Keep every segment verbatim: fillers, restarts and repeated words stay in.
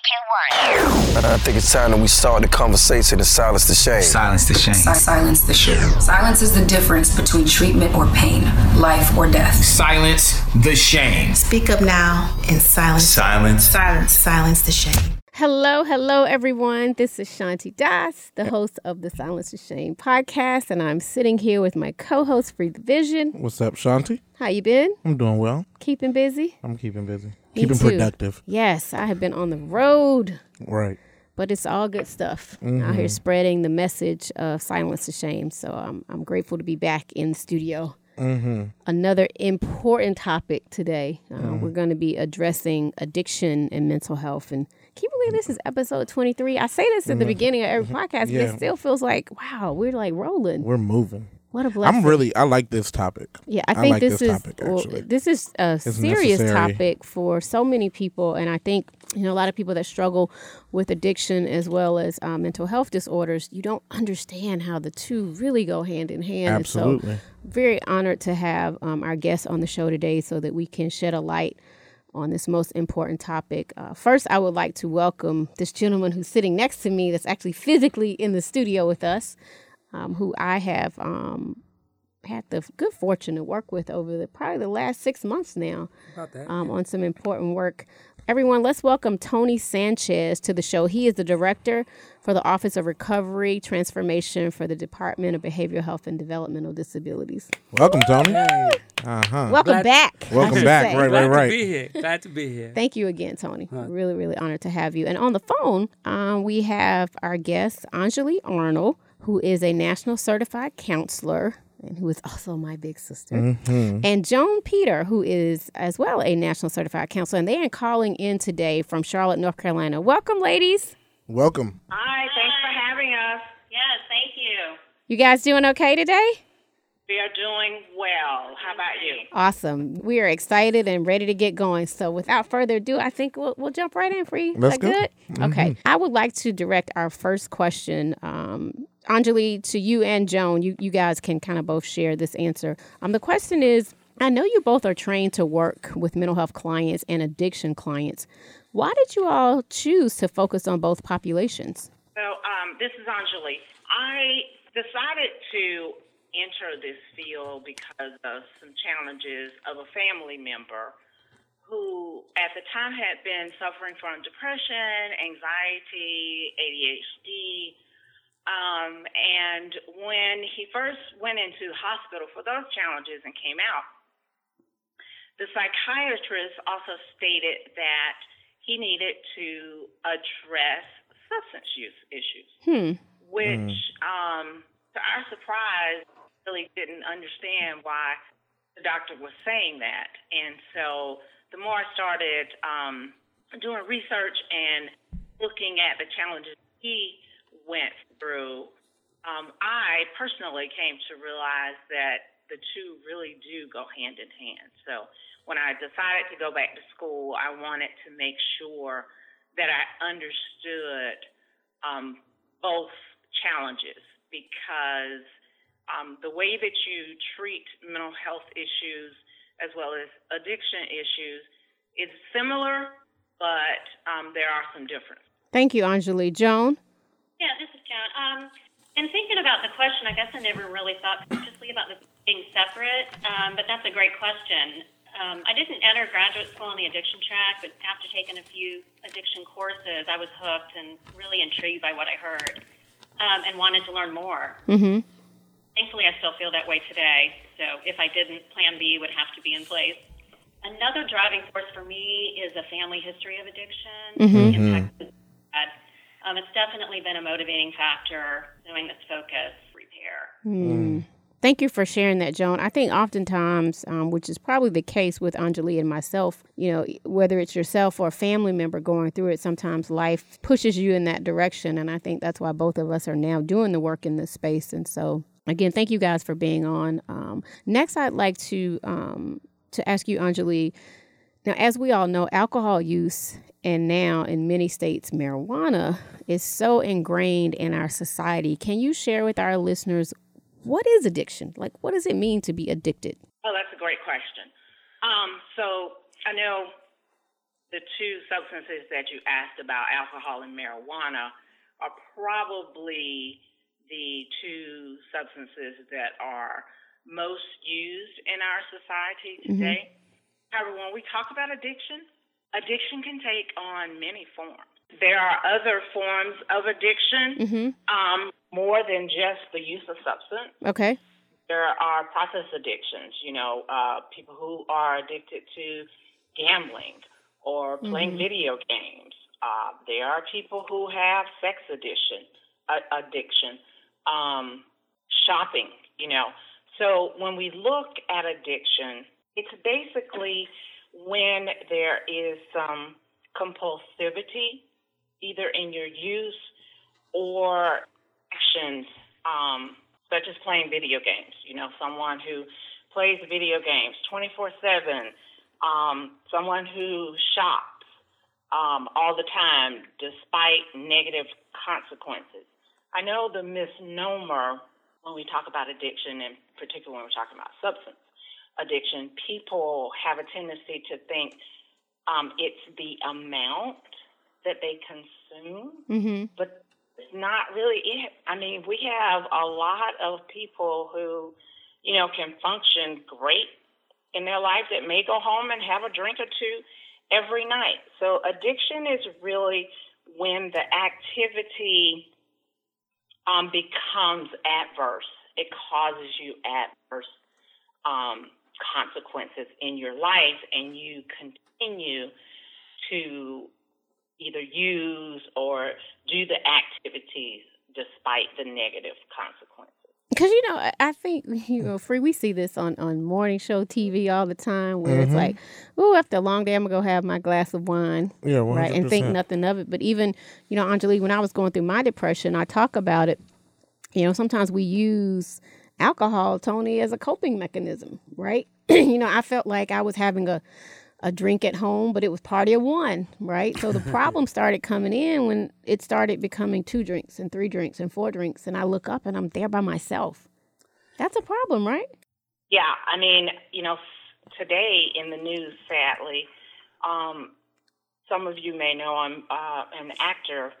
three, two, one. I think it's time that we start the conversation to silence the shame. Silence the shame. Si- silence the shame. Silence is the difference between treatment or pain, life or death. Silence the shame. Speak up now and silence. Silence. Silence. Silence the shame. Hello, hello, everyone. This is Shanti Das, the host of the Silence the Shame podcast, and I'm sitting here with my co-host, Free the Vision. What's up, Shanti? How you been? I'm doing well. Keeping busy? I'm keeping busy. Me keeping too. Productive. Yes, I have been on the road. Right. But it's all good stuff. Mm-hmm. Out here spreading the message of Silence the Shame, so um, I'm grateful to be back in the studio. Mm-hmm. Another important topic today. Uh, mm-hmm. We're going to be addressing addiction and mental health, and can you believe this is episode twenty-three? I say this at the mm-hmm. beginning of every podcast, yeah. but it still feels like, wow, we're like rolling. We're moving. What a blessing. I'm really, I like this topic. Yeah, I think I like this, this is, topic, well, this is a it's serious necessary. topic for so many people. And I think, you know, a lot of people that struggle with addiction as well as um, mental health disorders, you don't understand how the two really go hand in hand. Absolutely. And so, very honored to have um, our guest on the show today so that we can shed a light on this most important topic. Uh, first, I would like to welcome this gentleman who's sitting next to me that's actually physically in the studio with us, um, who I have um, had the good fortune to work with over the probably the last six months now About that, um, on some important work. Everyone, let's welcome Tony Sanchez to the show. He is the director for the Office of Recovery Transformation for the Department of Behavioral Health and Developmental Disabilities. Welcome, Tony. Hey. Uh-huh. Welcome glad, back. Welcome back. Say. Right, right, right. Glad to be here. Glad to be here. Thank you again, Tony. Huh. Really, really honored to have you. And on the phone, um, we have our guest, Anjali Arnold, who is a National Certified Counselor, and who is also my big sister, mm-hmm. and Joan Peter, who is as well a National Certified Counselor, and they are calling in today from Charlotte, North Carolina. Welcome, ladies. Welcome. Hi, thanks for having us. Yes, thank you. You guys doing okay today? We are doing well. How about you? Awesome. We are excited and ready to get going. So without further ado, I think we'll, we'll jump right in, Free. Let's go. Good? Mm-hmm. Okay. I would like to direct our first question, um, Anjali, to you and Joan. You, you guys can kind of both share this answer. Um, the question is, I know you both are trained to work with mental health clients and addiction clients. Why did you all choose to focus on both populations? So um, this is Anjali. I decided to enter this field because of some challenges of a family member who at the time had been suffering from depression, anxiety, A D H D. Um, and when he first went into the hospital for those challenges and came out, the psychiatrist also stated that he needed to address substance use issues, hmm. which, um, to our surprise, really didn't understand why the doctor was saying that. And so the more I started um, doing research and looking at the challenges he went through, um, I personally came to realize that the two really do go hand in hand. So when I decided to go back to school, I wanted to make sure that I understood um, both challenges, because Um, the way that you treat mental health issues as well as addiction issues is similar, but um, there are some differences. Thank you, Anjali. Joan? Yeah, this is Joan. Um, and thinking about the question, I guess I never really thought consciously about this being separate, um, but that's a great question. Um, I didn't enter graduate school on the addiction track, but after taking a few addiction courses, I was hooked and really intrigued by what I heard um, and wanted to learn more. Mm-hmm. Thankfully, I still feel that way today, so if I didn't, Plan B would have to be in place. Another driving force for me is a family history of addiction. Mm-hmm. Mm-hmm. Um, it's definitely been a motivating factor, knowing this focus, repair. Mm. Thank you for sharing that, Joan. I think oftentimes, um, which is probably the case with Anjali and myself, you know, whether it's yourself or a family member going through it, sometimes life pushes you in that direction, and I think that's why both of us are now doing the work in this space, and so again, thank you guys for being on. Um, next, I'd like to um, to ask you, Anjali. Now, as we all know, alcohol use and now in many states, marijuana is so ingrained in our society. Can you share with our listeners, what is addiction? Like, what does it mean to be addicted? Oh, that's a great question. Um, so I know the two substances that you asked about, alcohol and marijuana, are probably the two substances that are most used in our society today. Mm-hmm. However, when we talk about addiction, addiction can take on many forms. There are other forms of addiction, mm-hmm. um, more than just the use of substance. Okay. There are process addictions, you know, uh, people who are addicted to gambling or playing mm-hmm. video games. Uh, there are people who have sex addiction, uh, addiction, um, shopping, you know. So when we look at addiction, it's basically when there is some compulsivity, either in your use or actions, um, such as playing video games. You know, someone who plays video games twenty-four seven, um, someone who shops um, all the time despite negative consequences. I know the misnomer when we talk about addiction, and particularly when we're talking about substance addiction, people have a tendency to think um, it's the amount that they consume, mm-hmm. but it's not really it. I mean, we have a lot of people who, you know, can function great in their life that may go home and have a drink or two every night. So addiction is really when the activity um, becomes adverse. It causes you adverse um, consequences in your life, and you continue to either use or do the activities despite the negative consequences. Because, you know, I think, you know, Free, we see this on, on morning show T V all the time where mm-hmm. it's like, ooh, after a long day, I'm going to go have my glass of wine. Yeah, one hundred percent. Right? And think nothing of it. But even, you know, Anjali, when I was going through my depression, I talk about it. You know, sometimes we use alcohol, Tony, as a coping mechanism, right? You know, I felt like I was having a a drink at home, but it was party of one, right? So the problem started coming in when it started becoming two drinks and three drinks and four drinks. And I look up and I'm there by myself. That's a problem, right? Yeah. I mean, you know, today in the news, sadly, um, some of you may know I'm uh, an actor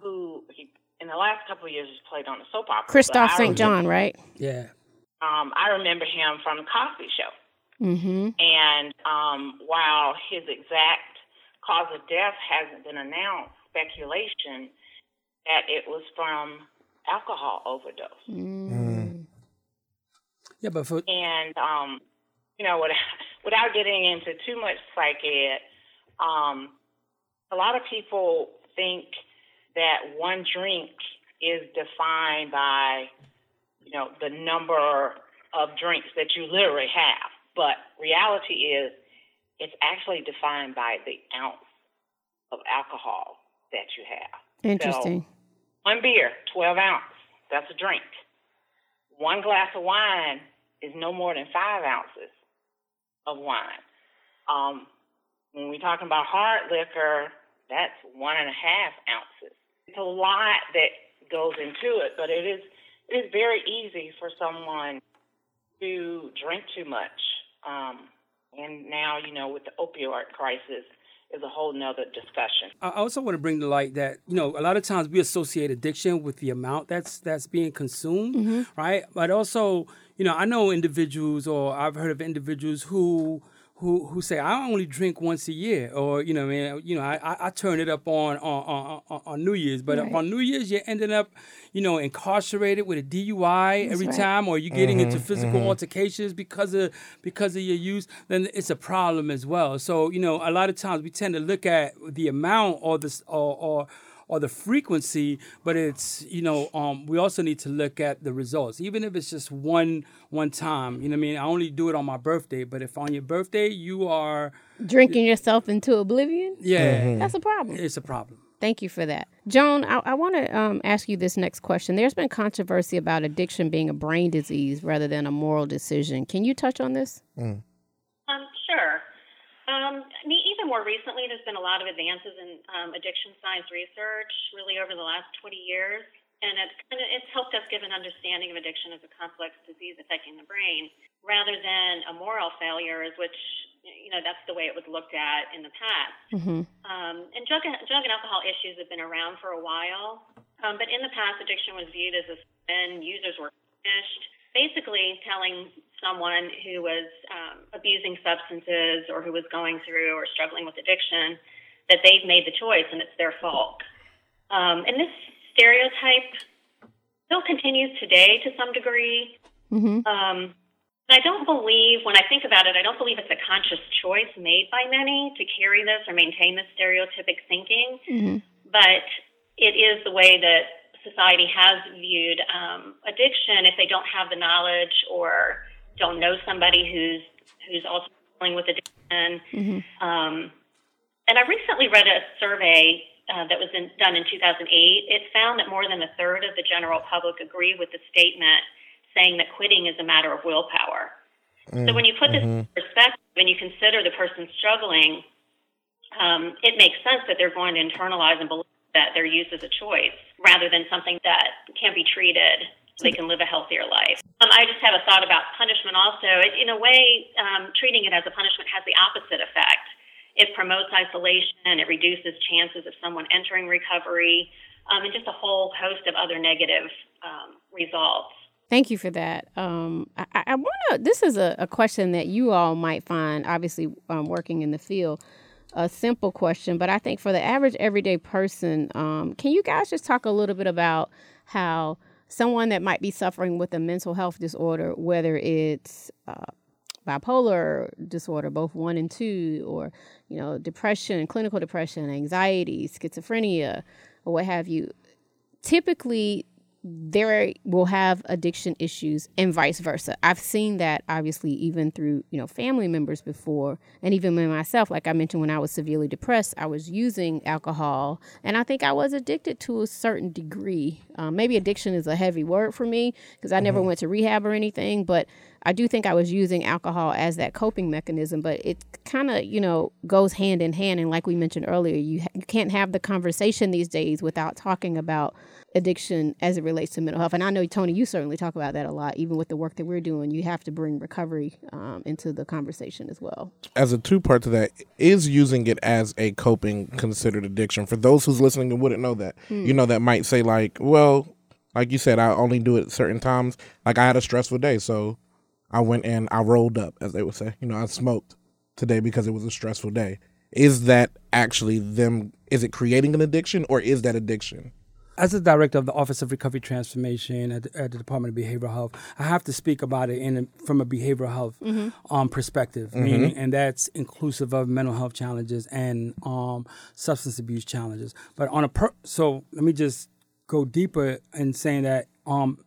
who he, in the last couple of years has played on a soap opera. Christoph Saint John, right? Yeah. Um, I remember him from the Cosby Show. Mm-hmm. And um, while his exact cause of death hasn't been announced, speculation that it was from alcohol overdose. Mm. Mm. Yeah, but for- and um, you know, without, without getting into too much psych ed, um, a lot of people think that one drink is defined by, you know, the number of drinks that you literally have. But reality is, it's actually defined by the ounce of alcohol that you have. Interesting. So one beer, twelve ounce, that's a drink. One glass of wine is no more than five ounces of wine. Um, when we're talking about hard liquor, that's one and a half ounces. It's a lot that goes into it, but it is it is very easy for someone to drink too much. Um, and now, you know, with the opioid crisis is a whole nother discussion. I also want to bring to light that, you know, a lot of times we associate addiction with the amount that's that's being consumed, mm-hmm. right? But also, you know, I know individuals, or I've heard of individuals who who who say, I only drink once a year, or, you know, I mean, you know, I, I turn it up on on, on, on New Year's. But right. on New Year's, you're ending up, you know, incarcerated with a D U I that's every right. time, or you're getting mm-hmm, into physical mm-hmm. altercations because of because of your use, then it's a problem as well. So, you know, a lot of times we tend to look at the amount or the or or, or the frequency, but it's, you know, um, we also need to look at the results. Even if it's just one one time, you know what I mean? I only do it on my birthday, but if on your birthday you are drinking yourself into oblivion, yeah, mm-hmm. that's a problem. It's a problem. Thank you for that. Joan, I, I want to um, ask you this next question. There's been controversy about addiction being a brain disease rather than a moral decision. Can you touch on this? Mm. Um, sure. Um, I mean, even more recently, there's been a lot of advances in um, addiction science research really over the last twenty years. And it's, kind of, it's helped us give an understanding of addiction as a complex disease affecting the brain rather than a moral failure, as which you know, that's the way it was looked at in the past. Mm-hmm. Um, and drug, drug and alcohol issues have been around for a while. Um, but in the past, addiction was viewed as a sin. Users were punished, basically telling someone who was um, abusing substances or who was going through or struggling with addiction that they've made the choice and it's their fault. Um, and this stereotype still continues today to some degree. Mm-hmm. Um, I don't believe, when I think about it, I don't believe it's a conscious choice made by many to carry this or maintain this stereotypic thinking, mm-hmm. but it is the way that society has viewed um, addiction. If they don't have the knowledge or don't know somebody who's who's also dealing with addiction. Mm-hmm. Um, and I recently read a survey uh, that was in, done in two thousand eight. It found that more than a third of the general public agree with the statement saying that quitting is a matter of willpower. Mm-hmm. So when you put this mm-hmm. in perspective and you consider the person struggling, um, it makes sense that they're going to internalize and believe that their use is a choice rather than something that can be treated so they can live a healthier life. Um, I just have a thought about punishment also. It, in a way, um, treating it as a punishment has the opposite effect. It promotes isolation. It reduces chances of someone entering recovery, um, and just a whole host of other negative um, results. Thank you for that. Um, I, I want to. This is a, a question that you all might find, obviously, um, working in the field, a simple question, but I think for the average everyday person, um, can you guys just talk a little bit about how someone that might be suffering with a mental health disorder, whether it's uh, bipolar disorder, both one and two, or, you know, depression, clinical depression, anxiety, schizophrenia, or what have you, typically they will have addiction issues and vice versa. I've seen that obviously even through, you know, family members before, and even with myself, like I mentioned, when I was severely depressed, I was using alcohol, and I think I was addicted to a certain degree. Um, maybe addiction is a heavy word for me because I never mm-hmm. went to rehab or anything, but I do think I was using alcohol as that coping mechanism, but it kind of, you know, goes hand in hand. And like we mentioned earlier, you, ha- you can't have the conversation these days without talking about addiction as it relates to mental health. And I know, Tony, you certainly talk about that a lot, even with the work that we're doing. You have to bring recovery um, into the conversation as well. As a two part to that, is using it as a coping considered addiction? For those who's listening and wouldn't know that, mm. you know, that might say like, well, like you said, I only do it certain times. Like I had a stressful day, so I went and I rolled up, as they would say. You know, I smoked today because it was a stressful day. Is that actually them? Is it creating an addiction, or is that addiction? As a director of the Office of Recovery Transformation at the, at the Department of Behavioral Health, I have to speak about it in a, from a behavioral health mm-hmm. um, perspective, mm-hmm. meaning, and that's inclusive of mental health challenges and um, substance abuse challenges. But on a per- so let me just go deeper in saying that. Um,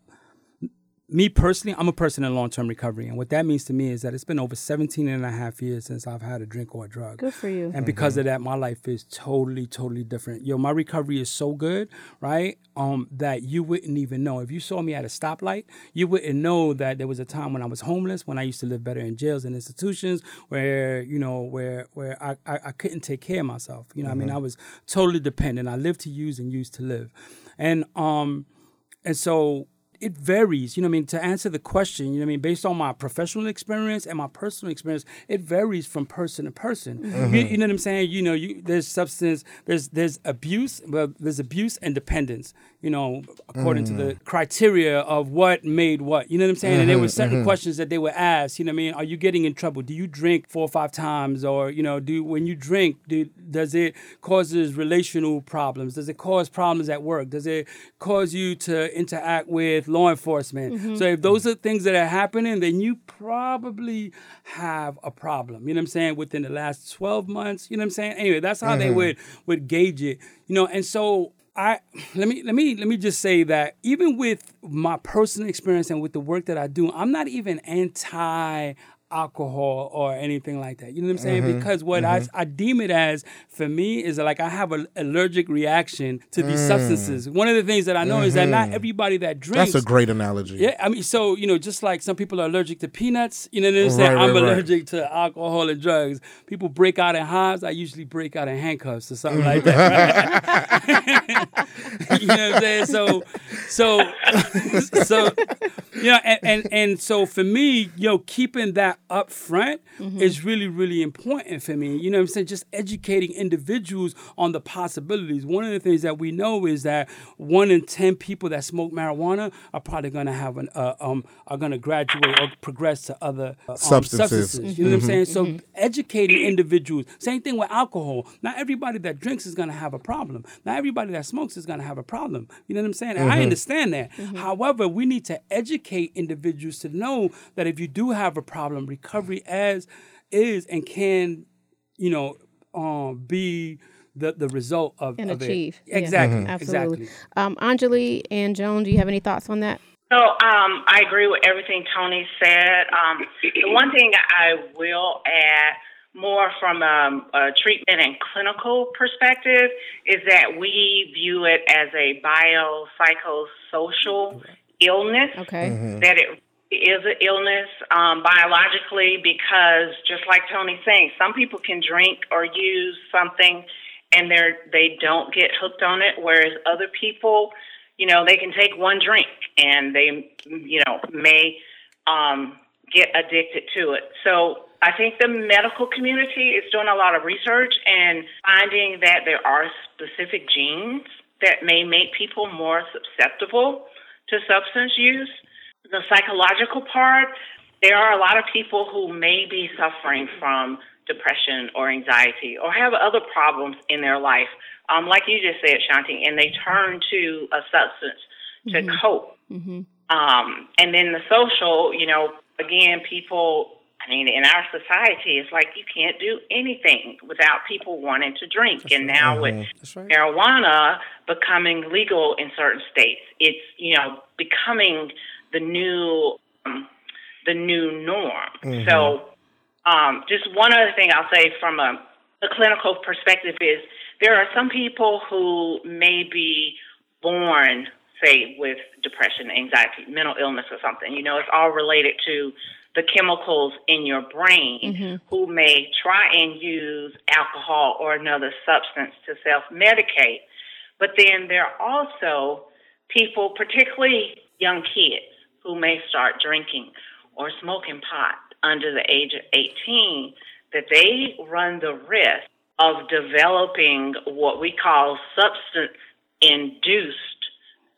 Me personally, I'm a person in long-term recovery. And what that means to me is that it's been over seventeen and a half years since I've had a drink or a drug. Good for you. And mm-hmm. because of that, my life is totally, totally different. Yo, my recovery is so good, right, um, that you wouldn't even know. If you saw me at a stoplight, you wouldn't know that there was a time when I was homeless, when I used to live better in jails and institutions where, you know, where where I, I, I couldn't take care of myself. You know mm-hmm. what I mean? I was totally dependent. I lived to use and used to live. And um, and so... it varies, you know what I mean? To answer the question, you know what I mean? Based on my professional experience and my personal experience, it varies from person to person. Mm-hmm. You, you know what I'm saying? You know, you, there's substance, there's there's abuse, well, there's abuse and dependence, you know, according mm-hmm. to the criteria of what made what, you know what I'm saying? Mm-hmm. And there were certain mm-hmm. questions that they were asked, you know what I mean? Are you getting in trouble? Do you drink four or five times? Or, you know, do when you drink, do, does it causes relational problems? Does it cause problems at work? Does it cause you to interact with law enforcement? Mm-hmm. So if those are things that are happening, then you probably have a problem, you know what I'm saying, within the last twelve months, you know what I'm saying? Anyway, that's how mm-hmm. they would would gauge it, you know. And so I let me let me let me just say that even with my personal experience and with the work that I do, I'm not even anti alcohol or anything like that, you know what I'm saying? Mm-hmm. Because what mm-hmm. I, I deem it as for me is like I have an allergic reaction to these mm. substances. One of the things that I know mm-hmm. is that not everybody that drinks. That's a great analogy. Yeah, I mean, so you know, just like some people are allergic to peanuts, you know what I'm saying? Right, I'm right, allergic right. to alcohol and drugs. People break out in hives. I usually break out in handcuffs or something like that. Right? You know what I'm saying? So So, so you know, and, and, and so for me, you know, keeping that up front mm-hmm. is really, really important for me. You know what I'm saying? Just educating individuals on the possibilities. One of the things that we know is that one in ten people that smoke marijuana are probably going to have an uh, um are going to graduate or progress to other uh, substances. Um, substances. Mm-hmm. You know what I'm saying? So mm-hmm. educating individuals. Same thing with alcohol. Not everybody that drinks is going to have a problem. Not everybody that smokes is going to have a problem. You know what I'm saying? Mm-hmm. I understand that. Mm-hmm. However, we need to educate individuals to know that if you do have a problem, recovery as is and can, you know, um, be the, the result of, and of achieve. It. Exactly. Yeah, absolutely. Exactly. Um, Anjali and Joan, do you have any thoughts on that? So um, I agree with everything Tony said. Um, the one thing I will add more from um, a treatment and clinical perspective is that we view it as a biopsychosocial illness, okay. mm-hmm. that it is an illness um, biologically because just like Tony's saying, some people can drink or use something and they're, they don't get hooked on it, whereas other people, you know, they can take one drink and they, you know, may um, get addicted to it. So I think the medical community is doing a lot of research and finding that there are specific genes that may make people more susceptible to substance use. The psychological part, there are a lot of people who may be suffering from depression or anxiety or have other problems in their life, um, like you just said, Shanti, and they turn to a substance to mm-hmm. cope. Mm-hmm. Um, and then the social, you know, again, people... I mean, in our society, it's like you can't do anything without people wanting to drink. That's and now right. with That's right. marijuana becoming legal in certain states, it's, you know, becoming the new um, the new norm. Mm-hmm. So um, just one other thing I'll say from a, a clinical perspective is there are some people who may be born, say, with depression, anxiety, mental illness or something. You know, it's all related to the chemicals in your brain mm-hmm. who may try and use alcohol or another substance to self-medicate. But then there are also people, particularly young kids, who may start drinking or smoking pot under the age of eighteen, that they run the risk of developing what we call substance-induced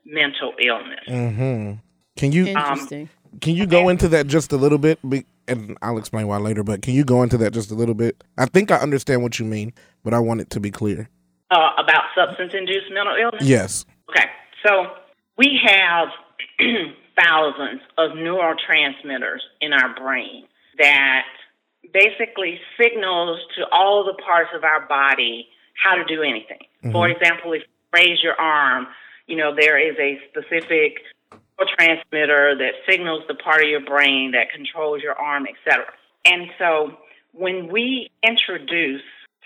mental illness. Mm-hmm. Can you... Interesting. Um, Can you go into that just a little bit? And I'll explain why later, but can you go into that just a little bit? I think I understand what you mean, but I want it to be clear. Uh, about substance-induced mental illness? Yes. Okay. So we have thousands of neurotransmitters in our brain that basically signals to all the parts of our body how to do anything. Mm-hmm. For example, if you raise your arm, you know, there is a specific transmitter that signals the part of your brain that controls your arm, et cetera. And so when we introduce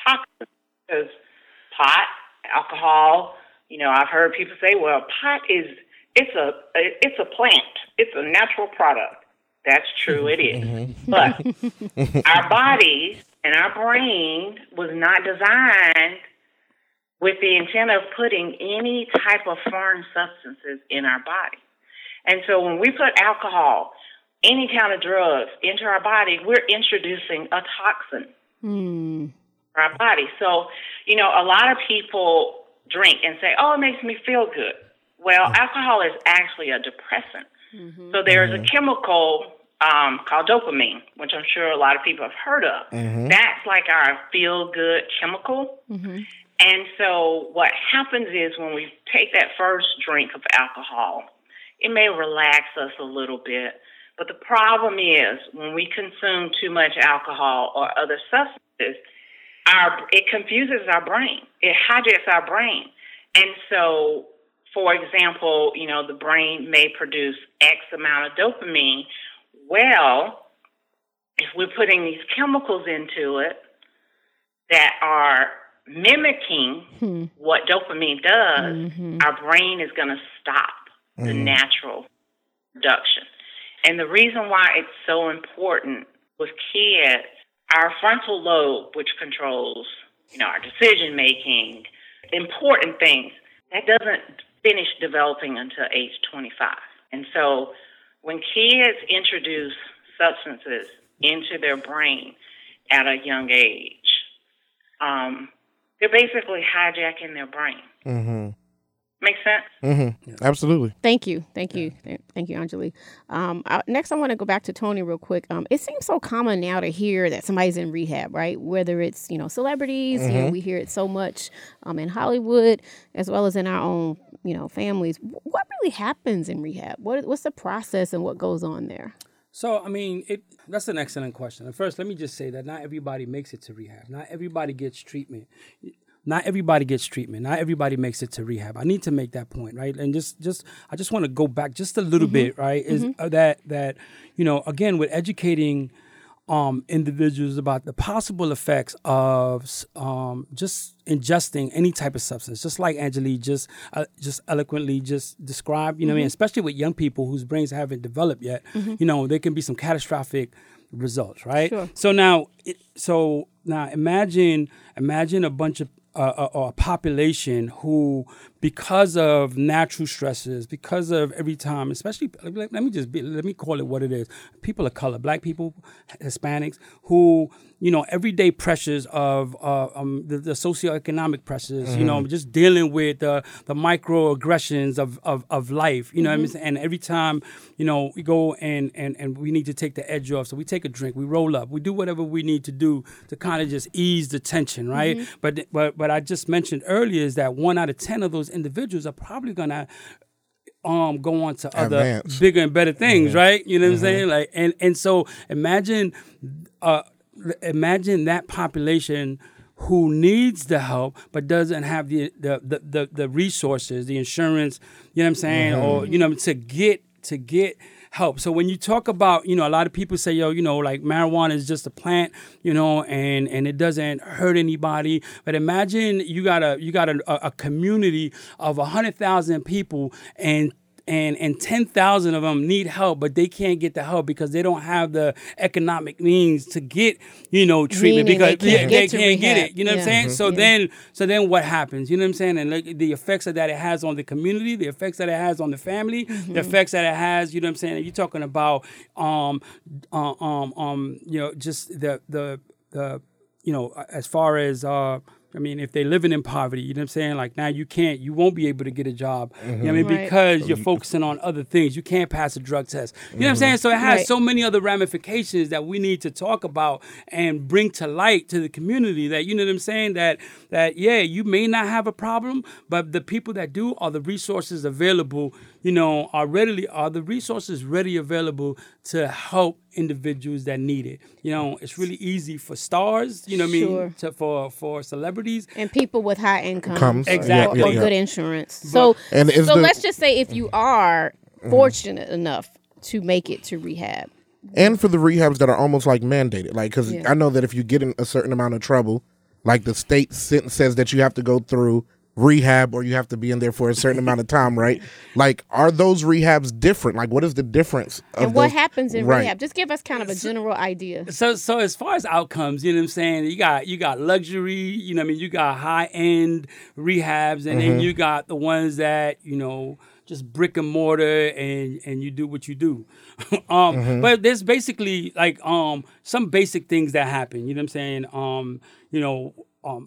toxins, because pot, alcohol, you know, I've heard people say, well, pot is, it's a, it's a plant. It's a natural product. That's true, it is. Mm-hmm. But our bodies and our brain was not designed with the intent of putting any type of foreign substances in our body. And so when we put alcohol, any kind of drugs into our body, we're introducing a toxin mm. for our body. So, you know, a lot of people drink and say, oh, it makes me feel good. Well, alcohol is actually a depressant. Mm-hmm. So there's mm-hmm. a chemical um, called dopamine, which I'm sure a lot of people have heard of. Mm-hmm. That's like our feel-good chemical. Mm-hmm. And so what happens is when we take that first drink of alcohol, it may relax us a little bit, but the problem is when we consume too much alcohol or other substances, our it confuses our brain. It hijacks our brain. And so, for example, you know, the brain may produce X amount of dopamine. Well, if we're putting these chemicals into it that are mimicking hmm. what dopamine does, mm-hmm. our brain is going to stop the mm-hmm. natural production. And the reason why it's so important with kids, our frontal lobe, which controls, you know, our decision making, important things, that doesn't finish developing until age twenty-five. And so when kids introduce substances into their brain at a young age, um, they're basically hijacking their brain. Mm-hmm. Make sense? Mm-hmm. Yeah. Absolutely. Thank you. Thank you. Yeah. Thank you, Anjali. Um, I, next, I want to go back to Tony real quick. Um, it seems so common now to hear that somebody's in rehab, right? Whether it's, you know, celebrities, mm-hmm. you know, we hear it so much um, in Hollywood as well as in our own, you know, families. What really happens in rehab? What What's the process and what goes on there? So, I mean, it, that's an excellent question. And first, let me just say that not everybody makes it to rehab. Not everybody gets treatment. Not everybody gets treatment. Not everybody makes it to rehab. I need to make that point, right? And just, just I just want to go back just a little mm-hmm. bit, right? Is mm-hmm. uh, that that you know again with educating um, individuals about the possible effects of um, just ingesting any type of substance, just like Anjali just uh, just eloquently just described. You know, mm-hmm. what I mean, especially with young people whose brains haven't developed yet. Mm-hmm. You know, there can be some catastrophic results, right? Sure. So now, so now imagine imagine a bunch of Uh, a, a population who, because of natural stresses, because of every time, especially, let, let me just be, let me call it what it is. People of color, black people, Hispanics, who, you know, everyday pressures of uh, um, the, the socioeconomic pressures, mm-hmm. you know, just dealing with uh, the microaggressions of, of, of life, you know mm-hmm. what I mean? And every time, you know, we go and, and, and we need to take the edge off. So we take a drink, we roll up, we do whatever we need to do to kind of just ease the tension, right? Mm-hmm. But, but, but What I just mentioned earlier is that one out of ten of those individuals are probably gonna um go on to other Advanced. bigger and better things, mm-hmm. right? You know what mm-hmm. I'm saying? Like, and and so imagine, uh, imagine that population who needs the help but doesn't have the the the the, the resources, the insurance, you know what I'm saying, mm-hmm. or you know to get to get. help. So when you talk about, you know, a lot of people say, yo, you know, like marijuana is just a plant, you know, and, and it doesn't hurt anybody. But imagine you got a you got a, a community of one hundred thousand people and and and ten thousand of them need help, but they can't get the help because they don't have the economic means to get, you know, treatment. Meaning because they can't, they, get, they can't get it. You know yeah. what I'm saying? Mm-hmm. So yeah. then so then what happens? You know what I'm saying? And like the effects of that it has on the community, the effects that it has on the family, mm-hmm. the effects that it has, you know what I'm saying? You're talking about, um, um, um, um, you know, just the, the, the, you know, as far as, uh, I mean, if they're living in poverty, you know what I'm saying? Like now you can't, you won't be able to get a job. Mm-hmm. You know what I mean? Right. Because you're focusing on other things. You can't pass a drug test. You mm-hmm. know what I'm saying? So it has right. so many other ramifications that we need to talk about and bring to light to the community that, you know what I'm saying? That, that yeah, you may not have a problem, but the people that do are the resources available, you know, are readily, are the resources ready available to help individuals that need it. You know, it's really easy for stars, you know what I mean, sure. to, for, for celebrities. And people with high income. Comes, exactly. Or, or yeah, yeah. good insurance. But, so and so the, let's just say if you are fortunate mm-hmm. enough to make it to rehab. And for the rehabs that are almost like mandated. Like, because yeah. I know that if you get in a certain amount of trouble, like the state says that you have to go through rehab or you have to be in there for a certain amount of time, right? Like, are those rehabs different? Like, what is the difference? Of and what those? happens in right. rehab? Just give us kind of a general idea. So, so as far as outcomes, you know what I'm saying? You got you got luxury, you know what I mean? You got high-end rehabs, and mm-hmm. then you got the ones that, you know, just brick and mortar and, and you do what you do. um, mm-hmm. But there's basically, like, um some basic things that happen, you know what I'm saying? Um, you know, um,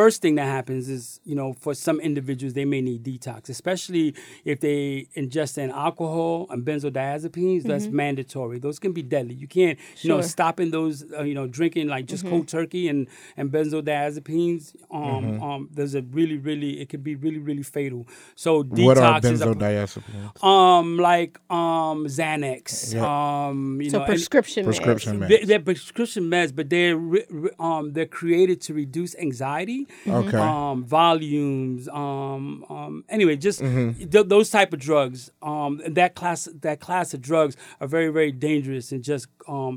first thing that happens is, you know, for some individuals, they may need detox, especially if they ingest an alcohol and benzodiazepines. Mm-hmm. That's mandatory. Those can be deadly. You can't, you sure. know, stopping those, uh, you know, drinking like just mm-hmm. cold turkey and, and benzodiazepines. Um, mm-hmm. um, there's a really, really, it could be really, really fatal. So detox what are benzodiazepines? Is a, um, like um, Xanax. Yep. Um, you so know, prescription meds. Prescription meds. They're, they're prescription meds, but they're re- re- um, they're created to reduce anxiety. Mm-hmm. Okay. Um, volumes. Um, um, anyway, just mm-hmm. th- those type of drugs. Um, that class, that class of drugs are very, very dangerous and just um,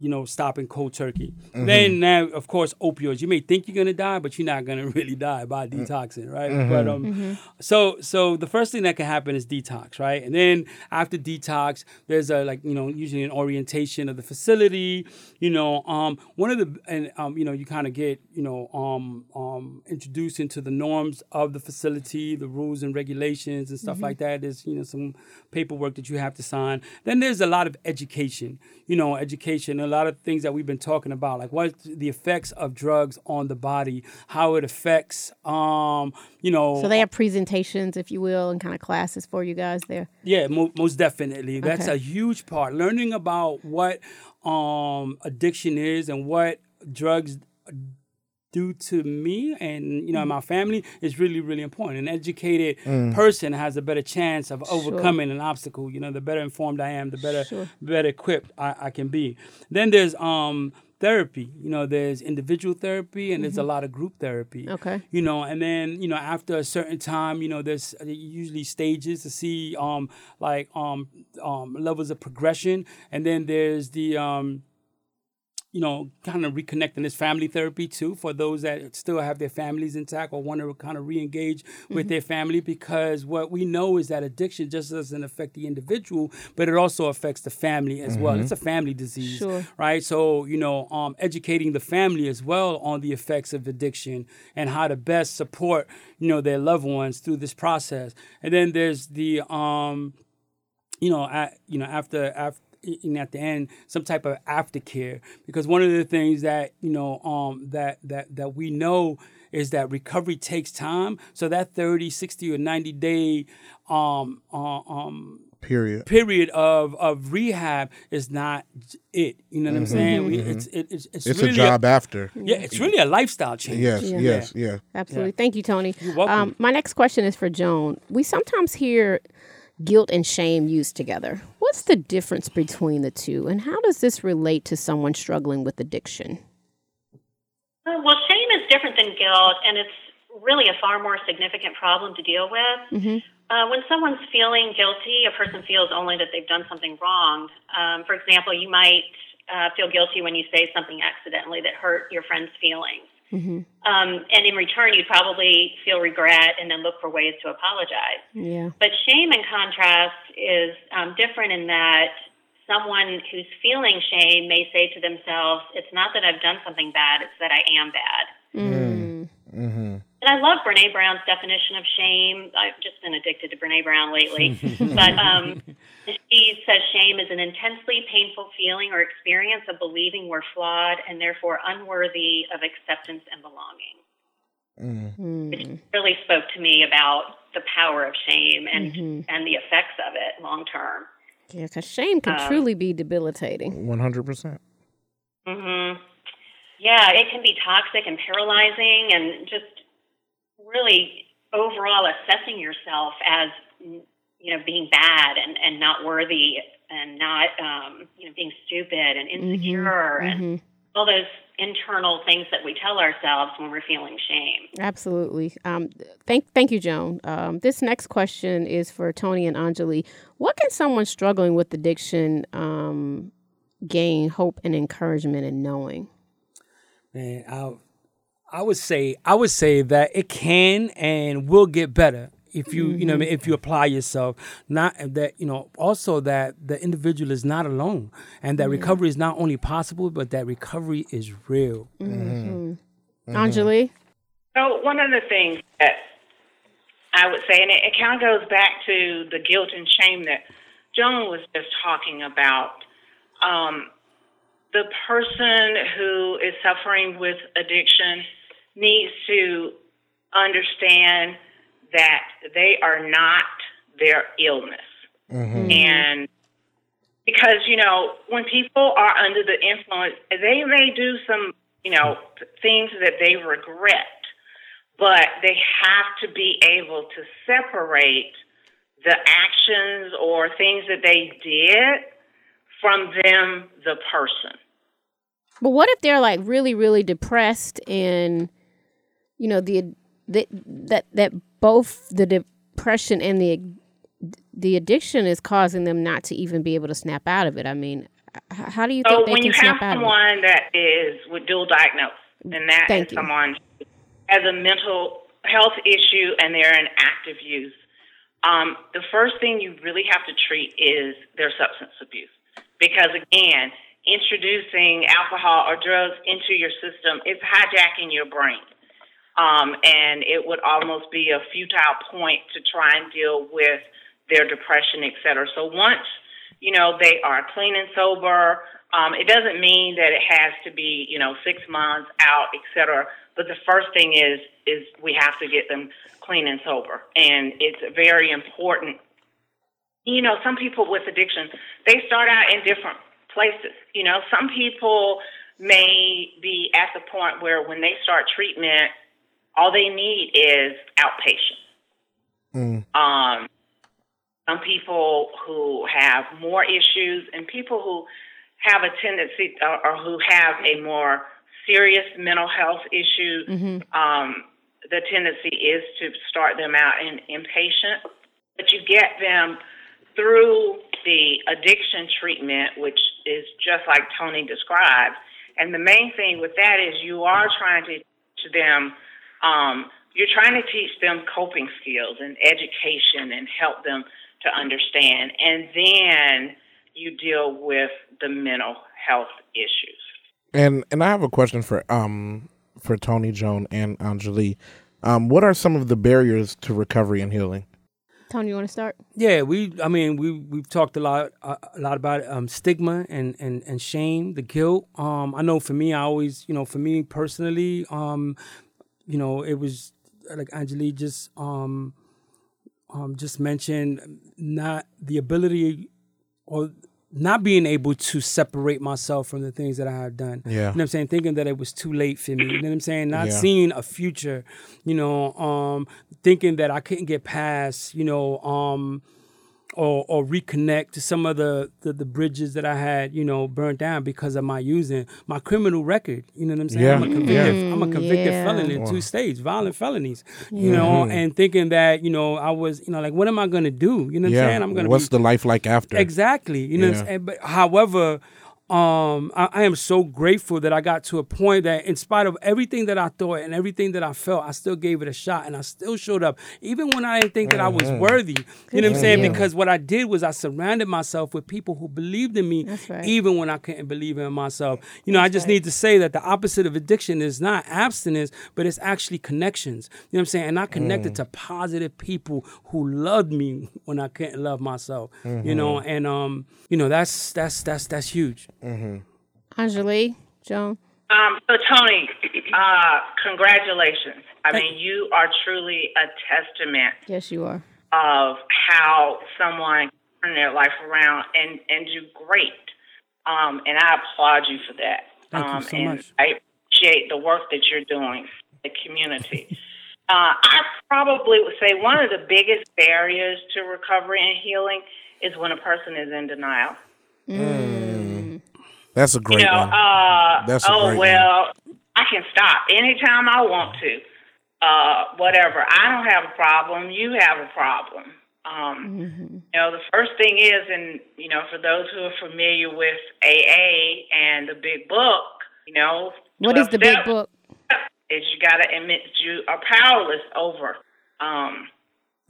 you know, stopping cold turkey. Mm-hmm. Then, now, of course, opioids. You may think you're going to die, but you're not going to really die by detoxing, right? Mm-hmm. But um, mm-hmm. so so the first thing that can happen is detox, right? And then after detox, there's a, like, you know, usually an orientation of the facility. You know, um, one of the, and um, you know, you kind of get, you know, um, um, introduced into the norms of the facility, the rules and regulations and stuff mm-hmm. like that. There's, you know, some paperwork that you have to sign. Then there's a lot of education, you know, education and a lot of things that we've been talking about, like what the effects of drugs on the body, how it affects, um, you know. So they have presentations, if you will, and kind of classes for you guys there. Yeah, mo- most definitely. Okay. That's a huge part. Learning about what um, addiction is and what drugs do to me and, you know, mm-hmm. my family is really, really important. An educated mm. person has a better chance of overcoming sure. an obstacle. You know, the better informed I am, the better sure. better equipped I, I can be. Then there's um therapy. You know, there's individual therapy and mm-hmm. there's a lot of group therapy. Okay. You know, and then, you know, after a certain time, you know, there's usually stages to see um like um um levels of progression. And then there's the um you know, kind of reconnecting. This family therapy, too, for those that still have their families intact or want to kind of re-engage mm-hmm. with their family, because what we know is that addiction just doesn't affect the individual, but it also affects the family as mm-hmm. well. It's a family disease, sure. right? So, you know, um, educating the family as well on the effects of addiction and how to best support, you know, their loved ones through this process. And then there's the, um, you know, I, you know, after, after, and at the end, some type of aftercare, because one of the things that, you know, um, that that that we know is that recovery takes time. So that thirty, sixty, or ninety day um, uh, um, period period of, of rehab is not it. You know what mm-hmm. I'm saying? We, mm-hmm. It's it, it's it's, it's really a job a, after. Yeah, it's really a lifestyle change. Yes, yeah. yes, yeah. Absolutely. Yeah. Thank you, Tony. You're welcome. Um, my next question is for Joan. We sometimes hear guilt and shame used together. What's the difference between the two, and how does this relate to someone struggling with addiction? Well, shame is different than guilt, and it's really a far more significant problem to deal with. Mm-hmm. Uh, when someone's feeling guilty, a person feels only that they've done something wrong. Um, for example, you might uh, feel guilty when you say something accidentally that hurt your friend's feelings. Mm-hmm. Um, and in return, you'd probably feel regret and then look for ways to apologize. Yeah. But shame, in contrast, is um, different in that someone who's feeling shame may say to themselves, it's not that I've done something bad, it's that I am bad. Mm. Mm-hmm. And I love Brene Brown's definition of shame. I've just been addicted to Brene Brown lately. But um, she says shame is an intensely painful feeling or experience of believing we're flawed and therefore unworthy of acceptance and belonging. Mm-hmm. Which really spoke to me about the power of shame and, mm-hmm. and the effects of it long term. Yeah, because shame can um, truly be debilitating. one hundred percent. Mm-hmm. Yeah, it can be toxic and paralyzing and just really overall assessing yourself as, you know, being bad and, and not worthy and not, um, you know, being stupid and insecure mm-hmm. and mm-hmm. all those internal things that we tell ourselves when we're feeling shame. Absolutely. Um, thank thank you, Joan. Um, this next question is for Tony and Anjali. What can someone struggling with addiction um, gain hope and encouragement in knowing? Man, I'll... I would say I would say that it can and will get better if you mm-hmm. you know if you apply yourself. Not that you know also that the individual is not alone and that mm-hmm. recovery is not only possible but that recovery is real. Mm-hmm. Mm-hmm. Anjali? So one of the things that I would say, and it, it kind of goes back to the guilt and shame that Joan was just talking about. Um, the person who is suffering with addiction needs to understand that they are not their illness. Mm-hmm. And because, you know, when people are under the influence, they may do some, you know, things that they regret, but they have to be able to separate the actions or things that they did from them, the person. But what if they're like really, really depressed and, you know, the, the that that both the depression and the the addiction is causing them not to even be able to snap out of it? I mean, How do you so think they can snap out of it? So when you have someone that is with dual diagnosis, and that Thank is someone you. Has a mental health issue and they're in active use, um, the first thing you really have to treat is their substance abuse. Because, again, introducing alcohol or drugs into your system is hijacking your brain. Um, and it would almost be a futile point to try and deal with their depression, et cetera. So once, you know, they are clean and sober, um, it doesn't mean that it has to be, you know, six months out, et cetera. But the first thing is, is we have to get them clean and sober. And it's very important. You know, some people with addiction, they start out in different places. You know, some people may be at the point where when they start treatment, all they need is outpatient. Mm. Um, some people who have more issues and people who have a tendency or, or who have a more serious mental health issue, mm-hmm. um, the tendency is to start them out in inpatient. But you get them through the addiction treatment, which is just like Tony described. And the main thing with that is you are trying to teach them Um, you're trying to teach them coping skills and education and help them to understand. And then you deal with the mental health issues. And and I have a question for um for Tony, Joan, and Anjali. Um, what are some of the barriers to recovery and healing? Tony, you want to start? Yeah, we. I mean, we we've talked a lot uh, a lot about um, stigma and, and, and shame, the guilt. Um, I know for me, I always, you know, for me personally, um. You know, it was like Anjali just um, um, just mentioned, not the ability or not being able to separate myself from the things that I have done. Yeah. You know what I'm saying? Thinking that it was too late for me. You know what I'm saying? Not yeah. seeing a future, you know, um, thinking that I couldn't get past, you know, um, or or reconnect to some of the, the, the bridges that I had, you know, burned down because of my using my criminal record. You know what I'm saying? Yeah. I'm a convicted, mm, I'm a convicted yeah. felon in wow. two states, violent felonies, yeah. you know, mm-hmm. and thinking that, you know, I was, you know, like, what am I going to do? You know what yeah. I'm saying? I'm gonna What's be, the life like after? Exactly. You know yeah. what I'm saying? But however, um, I, I am so grateful that I got to a point that in spite of everything that I thought and everything that I felt, I still gave it a shot and I still showed up, even when I didn't think that mm-hmm. I was worthy. You know what I'm saying? Mm-hmm. Because what I did was I surrounded myself with people who believed in me, right. even when I couldn't believe in myself. You know, That's I just right. need to say that the opposite of addiction is not abstinence, but it's actually connections. You know what I'm saying? And I connected mm. to positive people who loved me when I couldn't love myself. Mm-hmm. You know, and um, you know, that's that's that's that's huge. Mm-hmm. Anjali, Joan. Um, so Tony, uh, congratulations. I Thank mean, you are truly a testament. Yes, you are. Of how someone turned their life around and, and do great. Um, and I applaud you for that. Thank um, you so and much. I appreciate the work that you're doing for the community. uh, I probably would say one of the biggest barriers to recovery and healing is when a person is in denial. Mm. That's a great you know, one. Uh, That's a oh, great well, one. I can stop anytime I want to. Uh, whatever. I don't have a problem. You have a problem. Um, mm-hmm. You know, the first thing is, and, you know, for those who are familiar with A A and the big book, you know. What is the big book? Is you got to admit that you are powerless over. Um,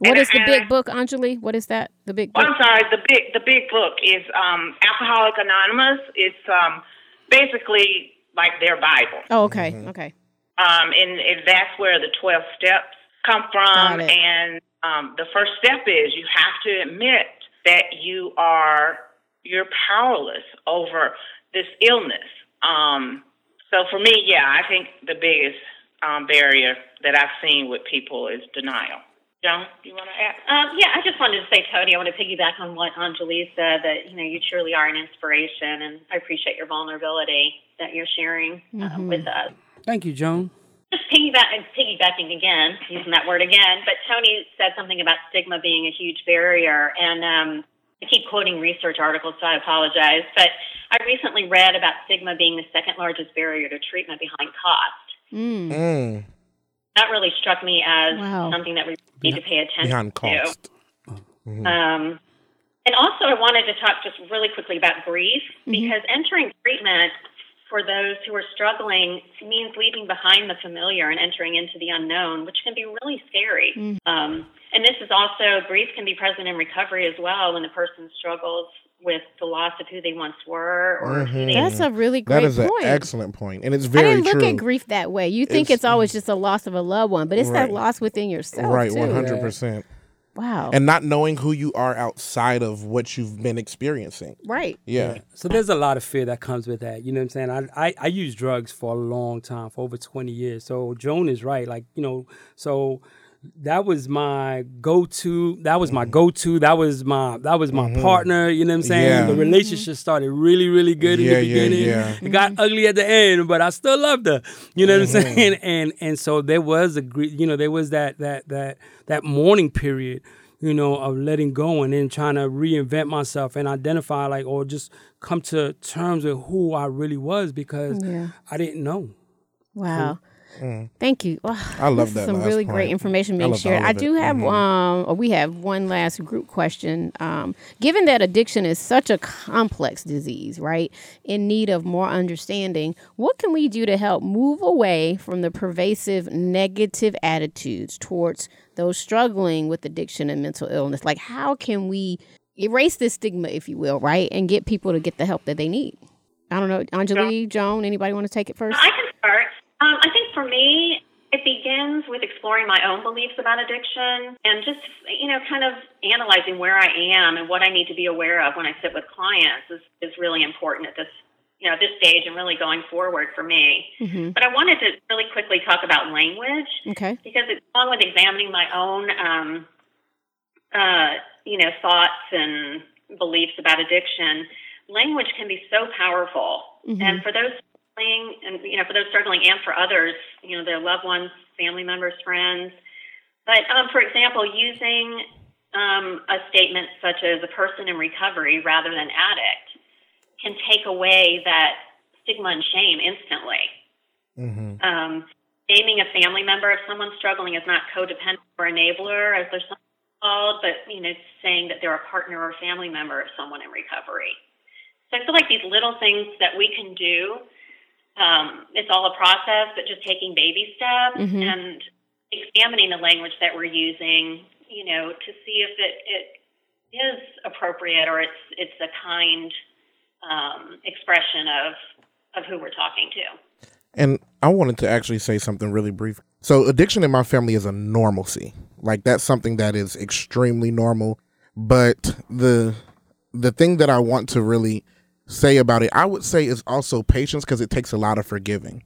what is the big book, Anjali? What is that? The big book? Well, I'm sorry. The big the big book is um, Alcoholic Anonymous. It's um, basically like their Bible. Oh, okay, mm-hmm. okay. Um, and, and that's where the twelve steps come from. And um, the first step is you have to admit that you are you're powerless over this illness. Um, so for me, yeah, I think the biggest um, barrier that I've seen with people is denial. Joan, do you want to add? Um, yeah, I just wanted to say, Tony, I want to piggyback on what Anjali said, that, you know, you truly are an inspiration, and I appreciate your vulnerability that you're sharing uh, mm-hmm. with us. Thank you, Joan. Just piggyback, piggybacking again, using that word again, but Tony said something about stigma being a huge barrier, and um, I keep quoting research articles, so I apologize, but I recently read about stigma being the second largest barrier to treatment behind cost. Mm. Mm. That really struck me as wow. something that we need to pay attention to. Beyond cost. Mm-hmm. Um, And also I wanted to talk just really quickly about grief, mm-hmm. because entering treatment for those who are struggling means leaving behind the familiar and entering into the unknown, which can be really scary. Mm-hmm. Um, and this is also, grief can be present in recovery as well when the person struggles with the loss of who they once were. Or mm-hmm. who they That's a really great point. That is point. An excellent point. And it's very true. I didn't true. look at grief that way. You think it's, it's always just a loss of a loved one, but it's right. that loss within yourself, right, too. one hundred percent. Right. Wow. And not knowing who you are outside of what you've been experiencing. Right. Yeah. So there's a lot of fear that comes with that. You know what I'm saying? I, I, I used drugs for a long time, for over twenty years. So Joan is right. Like, you know, so... That was my go-to. That was my go-to. That was my that was my mm-hmm. partner. You know what I'm saying? Yeah. The relationship started really, really good in yeah, the beginning. Yeah, yeah. It got ugly at the end, but I still loved her. You know mm-hmm. what I'm saying? And and so there was a you know there was that that that that mourning period. You know, of letting go and then trying to reinvent myself and identify like or just come to terms with who I really was because yeah. I didn't know. Wow. Who, Mm. Thank you. Oh, I love that. Some last really point. Great information being I shared. I do it. have, mm-hmm. um, or we have one last group question. Um, given that addiction is such a complex disease, right, in need of more understanding, what can we do to help move away from the pervasive negative attitudes towards those struggling with addiction and mental illness? Like, how can we erase this stigma, if you will, right, and get people to get the help that they need? I don't know, Anjali, Joan, anybody want to take it first? I can start. Um, I think for me, it begins with exploring my own beliefs about addiction and just, you know, kind of analyzing where I am and what I need to be aware of when I sit with clients is, is really important at this, you know, this stage and really going forward for me. Mm-hmm. But I wanted to really quickly talk about language. Okay. Because it's along with examining my own, um, uh, you know, thoughts and beliefs about addiction, language can be so powerful. Mm-hmm. And for those and, you know, for those struggling and for others, you know, their loved ones, family members, friends. But, um, for example, using um, a statement such as a person in recovery rather than addict can take away that stigma and shame instantly. Mm-hmm. Um, naming a family member of someone struggling is not codependent or enabler, as there's something called, but, you know, saying that they're a partner or family member of someone in recovery. So I feel like these little things that we can do. Um, it's all a process, but just taking baby steps mm-hmm. and examining the language that we're using, you know, to see if it, it is appropriate or it's it's a kind um, expression of of who we're talking to. And I wanted to actually say something really brief. So addiction in my family is a normalcy. Like that's something that is extremely normal. But the the thing that I want to really say about it, I would say is also patience because it takes a lot of forgiving.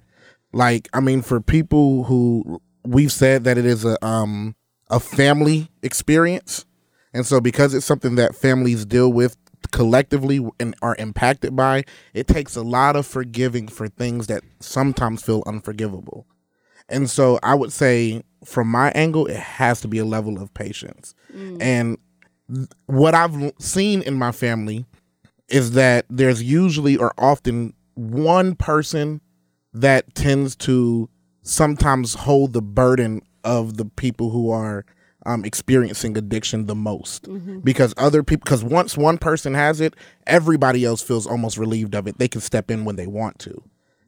Like, I mean, for people who we've said that it is a um a family experience. And so because it's something that families deal with collectively and are impacted by, it takes a lot of forgiving for things that sometimes feel unforgivable. And so I would say from my angle, it has to be a level of patience. Mm. And th- what I've seen in my family is that there's usually or often one person that tends to sometimes hold the burden of the people who are um, experiencing addiction the most mm-hmm. because other people, because once one person has it, everybody else feels almost relieved of it. They can step in when they want to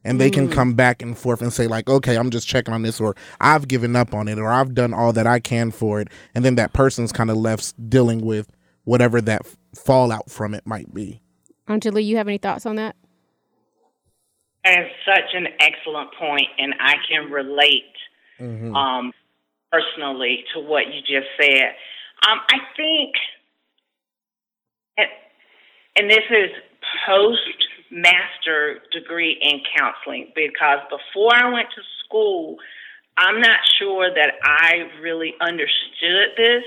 and they mm. can come back and forth and say like, okay, I'm just checking on this or I've given up on it or I've done all that I can for it. And then that person's kind of left dealing with whatever that fallout from it might be. Anjali, you have any thoughts on that? That's such an excellent point, and I can relate mm-hmm. um, personally to what you just said. Um, I think, and this is post-master degree in counseling, because before I went to school, I'm not sure that I really understood this,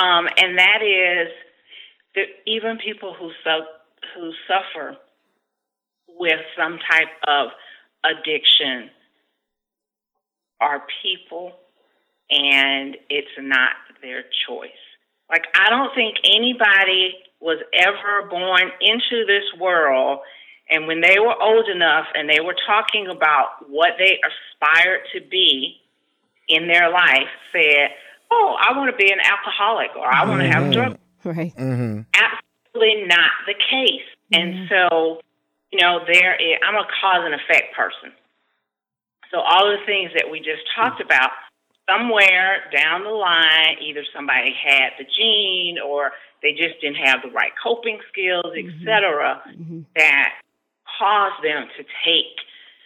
um, and that is that even people who su- who suffer with some type of addiction are people, and it's not their choice. Like, I don't think anybody was ever born into this world, and when they were old enough and they were talking about what they aspired to be in their life, said, oh, I want to be an alcoholic, or I want to have drugs. Right. Mm-hmm. Absolutely not the case. Mm-hmm. And so, you know, there is, I'm a cause and effect person. So all the things that we just talked mm-hmm. about, somewhere down the line, either somebody had the gene or they just didn't have the right coping skills, et cetera, mm-hmm. that caused them to take,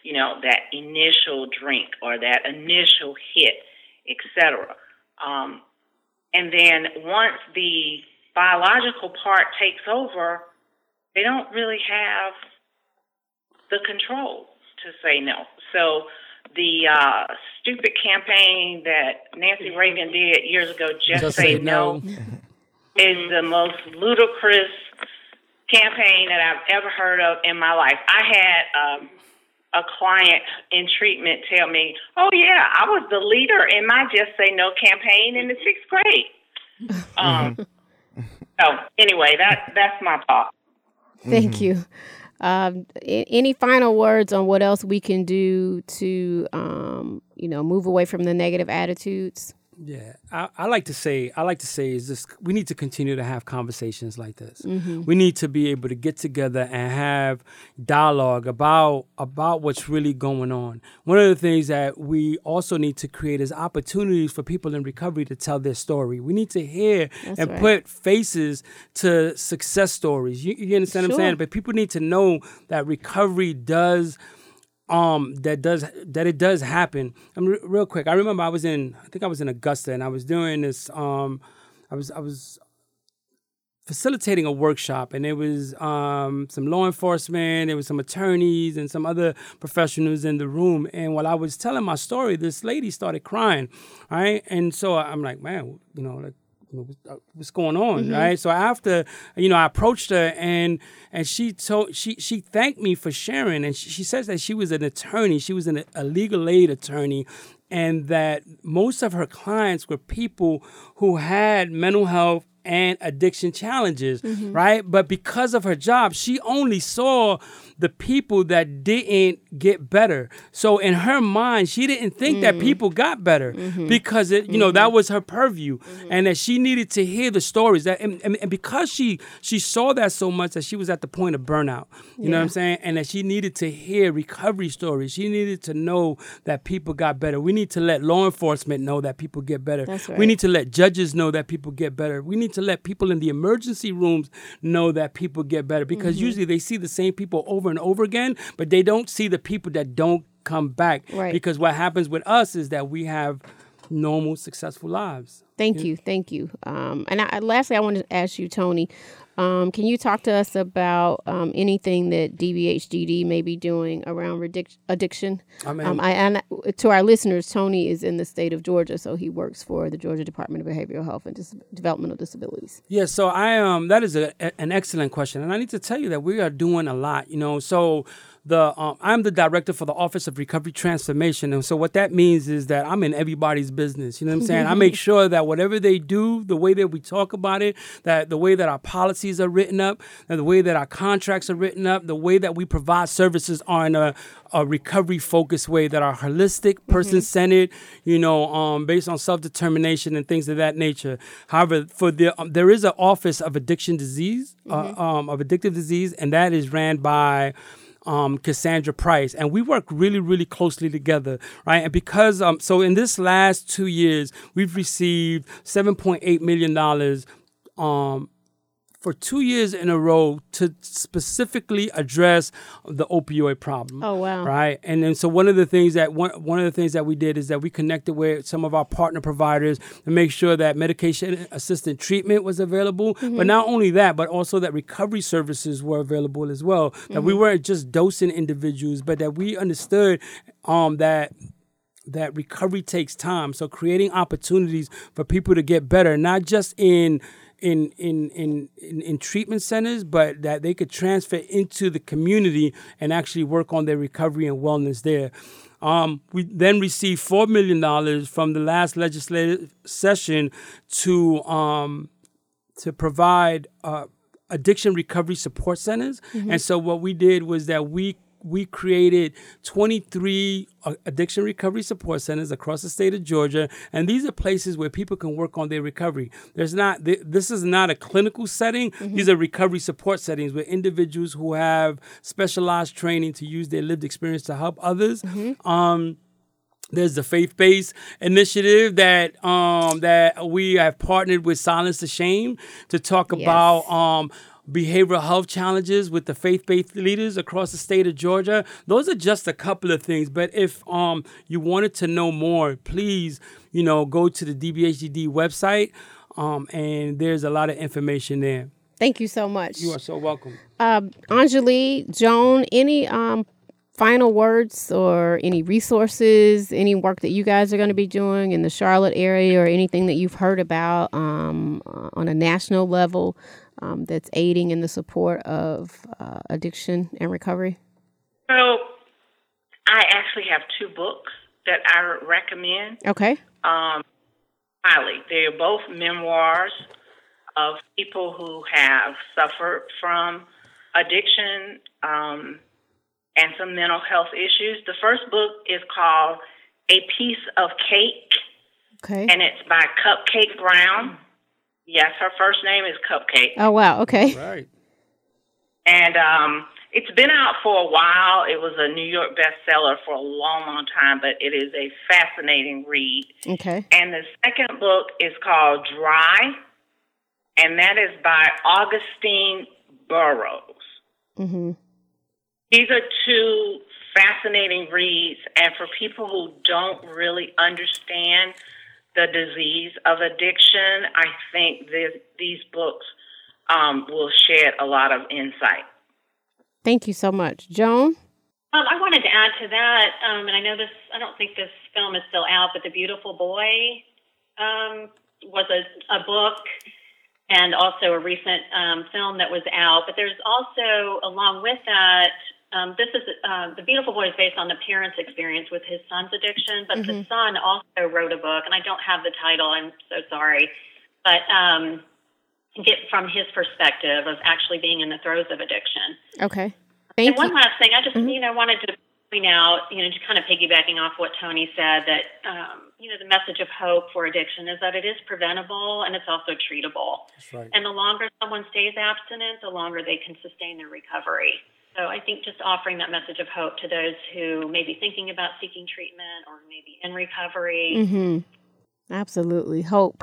you know, that initial drink or that initial hit, et cetera. Um, and then once the biological part takes over, they don't really have the control to say no. So the uh, stupid campaign that Nancy Reagan did years ago, Just, Just Say No, no. is the most ludicrous campaign that I've ever heard of in my life. I had um, a client in treatment tell me, oh, yeah, I was the leader in my Just Say No campaign in the sixth grade. Um, so anyway, that that's my thought. Thank mm-hmm. you. Um, any final words on what else we can do to, um, you know, move away from the negative attitudes? Yeah, I, I like to say, I like to say is this, we need to continue to have conversations like this. Mm-hmm. We need to be able to get together and have dialogue about, about what's really going on. One of the things that we also need to create is opportunities for people in recovery to tell their story. We need to hear That's and right. put faces to success stories. You, you understand sure. what I'm saying? But people need to know that recovery does Um, that does that it does happen. I mean, real quick, I remember I was in, I think I was in Augusta, and I was doing this. Um, I was I was facilitating a workshop, and it was um, some law enforcement, there was some attorneys, and some other professionals in the room. And while I was telling my story, this lady started crying, right? And so I'm like, man, you know, like, what's going on, mm-hmm. right? So after, you know, I approached her, and and she told she she thanked me for sharing, and she, she says that she was an attorney, she was an, a legal aid attorney, and that most of her clients were people who had mental health and addiction challenges, mm-hmm. right? But because of her job, she only saw the people that didn't get better. So in her mind, she didn't think mm-hmm. that people got better mm-hmm. because it, you mm-hmm. know, that was her purview, mm-hmm. and that she needed to hear the stories. That and, and, and because she she saw that so much that she was at the point of burnout. You yeah. know what I'm saying? And that she needed to hear recovery stories. She needed to know that people got better. We need to let law enforcement know that people get better. That's right. We need to let judges know that people get better. We need to To let people in the emergency rooms know that people get better, because mm-hmm. usually they see the same people over and over again, but they don't see the people that don't come back. Right. Because what happens with us is that we have normal, successful lives. Thank you. Know? Thank you. Um, and I, lastly, I wanted to ask you, Tony, um, can you talk to us about um, anything that D B H D D may be doing around redic- addiction? I mean, um, I, and to our listeners, Tony is in the state of Georgia, so he works for the Georgia Department of Behavioral Health and Dis- Developmental Disabilities. Yeah, so I um, that is a, a, an excellent question. And I need to tell you that we are doing a lot, you know, so The um, I'm the director for the Office of Recovery Transformation. And so what that means is that I'm in everybody's business. You know what I'm saying? I make sure that whatever they do, the way that we talk about it, that the way that our policies are written up, and the way that our contracts are written up, the way that we provide services are in a, a recovery-focused way, that are holistic, person-centered, mm-hmm. you know, um, based on self-determination and things of that nature. However, for the um, there is an Office of Addiction Disease, mm-hmm. uh, um, of Addictive Disease, and that is ran by Um, Cassandra Price, and we work really, really closely together, right? And because, um, so in this last two years, we've received seven point eight million dollars um, for two years in a row to specifically address the opioid problem. Oh, wow. Right? And then, so one of the things that, one, one of the things that we did is that we connected with some of our partner providers to make sure that medication-assisted treatment was available. Mm-hmm. But not only that, but also that recovery services were available as well. That mm-hmm. we weren't just dosing individuals, but that we understood um, that that recovery takes time. So creating opportunities for people to get better, not just in In, in in in in treatment centers, but that they could transfer into the community and actually work on their recovery and wellness there. Um, we then received four million dollars from the last legislative session to um, to provide uh, addiction recovery support centers. Mm-hmm. And so what we did was that we we created twenty-three addiction recovery support centers across the state of Georgia, and these are places where people can work on their recovery. There's not this is not a clinical setting. Mm-hmm. These are recovery support settings where individuals who have specialized training to use their lived experience to help others. Mm-hmm. Um, There's the faith-based initiative that um, that we have partnered with Silence the Shame to talk yes. about um, behavioral health challenges with the faith-based leaders across the state of Georgia. Those are just a couple of things. But if um, you wanted to know more, please, you know, go to the D B H D D website, um, and there's a lot of information there. Thank you so much. You are so welcome. Uh, Anjali, Joan, any um. final words or any resources, any work that you guys are going to be doing in the Charlotte area or anything that you've heard about um, on a national level um, that's aiding in the support of uh, addiction and recovery? So I actually have two books that I recommend. Okay. Um, highly. They are both memoirs of people who have suffered from addiction, um, and some mental health issues. The first book is called A Piece of Cake, okay, and it's by Cupcake Brown. Yes, her first name is Cupcake. Oh, wow, okay. All right. And um, it's been out for a while. It was a New York bestseller for a long, long time, but it is a fascinating read. Okay. And the second book is called Dry, and that is by Augustine Burroughs. Mm-hmm. These are two fascinating reads, and for people who don't really understand the disease of addiction, I think this, these books um, will shed a lot of insight. Thank you so much. Joan? Um, I wanted to add to that, um, and I know this, I don't think this film is still out, but The Beautiful Boy um, was a, a book and also a recent um, film that was out. But there's also, along with that, Um, this is uh, The Beautiful Boy is based on the parent's experience with his son's addiction, but mm-hmm. the son also wrote a book, and I don't have the title. I'm so sorry, but um, get from his perspective of actually being in the throes of addiction. Okay. Thank and one you. last thing, I just mm-hmm. you know wanted to point out, you know, just kind of piggybacking off what Tony said, that um, you know the message of hope for addiction is that it is preventable and it's also treatable. That's right. And the longer someone stays abstinent, the longer they can sustain their recovery. So I think just offering that message of hope to those who may be thinking about seeking treatment or maybe in recovery. Mm-hmm. Absolutely. Hope.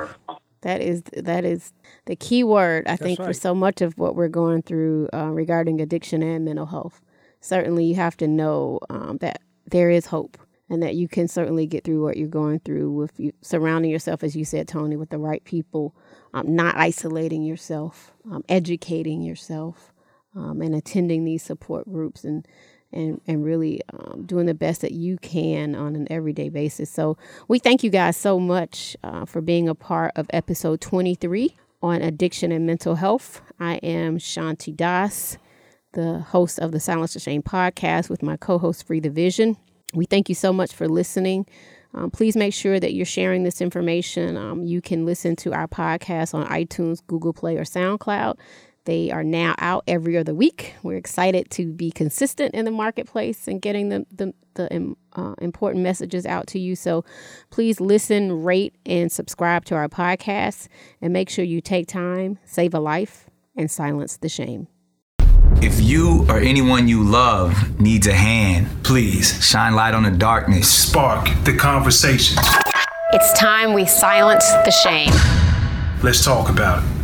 That is that is the key word, I That's think, right. for so much of what we're going through uh, regarding addiction and mental health. Certainly you have to know um, that there is hope and that you can certainly get through what you're going through with you, surrounding yourself, as you said, Tony, with the right people, um, not isolating yourself, um, educating yourself. Um, and attending these support groups and and, and really um, doing the best that you can on an everyday basis. So we thank you guys so much uh, for being a part of episode twenty-three on addiction and mental health. I am Shanti Das, the host of the Silence the Shame podcast with my co-host Free the Vision. We thank you so much for listening. Um, please make sure that you're sharing this information. Um, you can listen to our podcast on iTunes, Google Play, or SoundCloud. They are now out every other week. We're excited to be consistent in the marketplace and getting the the, the uh, important messages out to you. So please listen, rate, and subscribe to our podcast. And make sure you take time, save a life, and silence the shame. If you or anyone you love needs a hand, please shine light on the darkness. Spark the conversation. It's time we silence the shame. Let's talk about it.